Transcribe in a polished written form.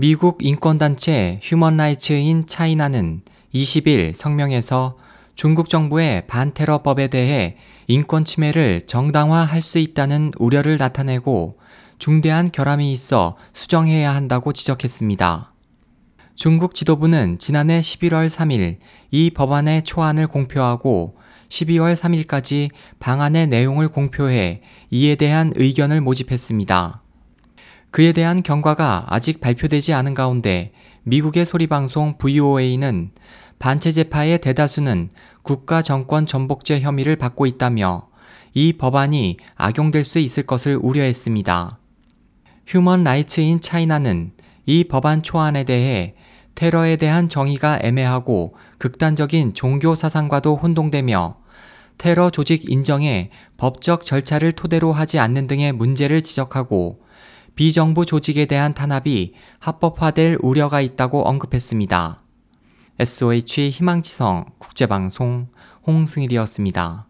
미국 인권단체 휴먼 라이츠 인 차이나는 20일 성명에서 중국 정부의 반테러법에 대해 인권 침해를 정당화할 수 있다는 우려를 나타내고 중대한 결함이 있어 수정해야 한다고 지적했습니다. 중국 지도부는 지난해 11월 3일 이 법안의 초안을 공표하고 12월 3일까지 방안의 내용을 공표해 이에 대한 의견을 모집했습니다. 그에 대한 경과가 아직 발표되지 않은 가운데 미국의 소리방송 VOA는 반체제파의 대다수는 국가 정권 전복죄 혐의를 받고 있다며 이 법안이 악용될 수 있을 것을 우려했습니다. 휴먼 라이츠 인 차이나는 이 법안 초안에 대해 테러에 대한 정의가 애매하고 극단적인 종교 사상과도 혼동되며 테러 조직 인정에 법적 절차를 토대로 하지 않는 등의 문제를 지적하고 비정부 조직에 대한 탄압이 합법화될 우려가 있다고 언급했습니다. SOH 희망지성 국제방송 홍승일이었습니다.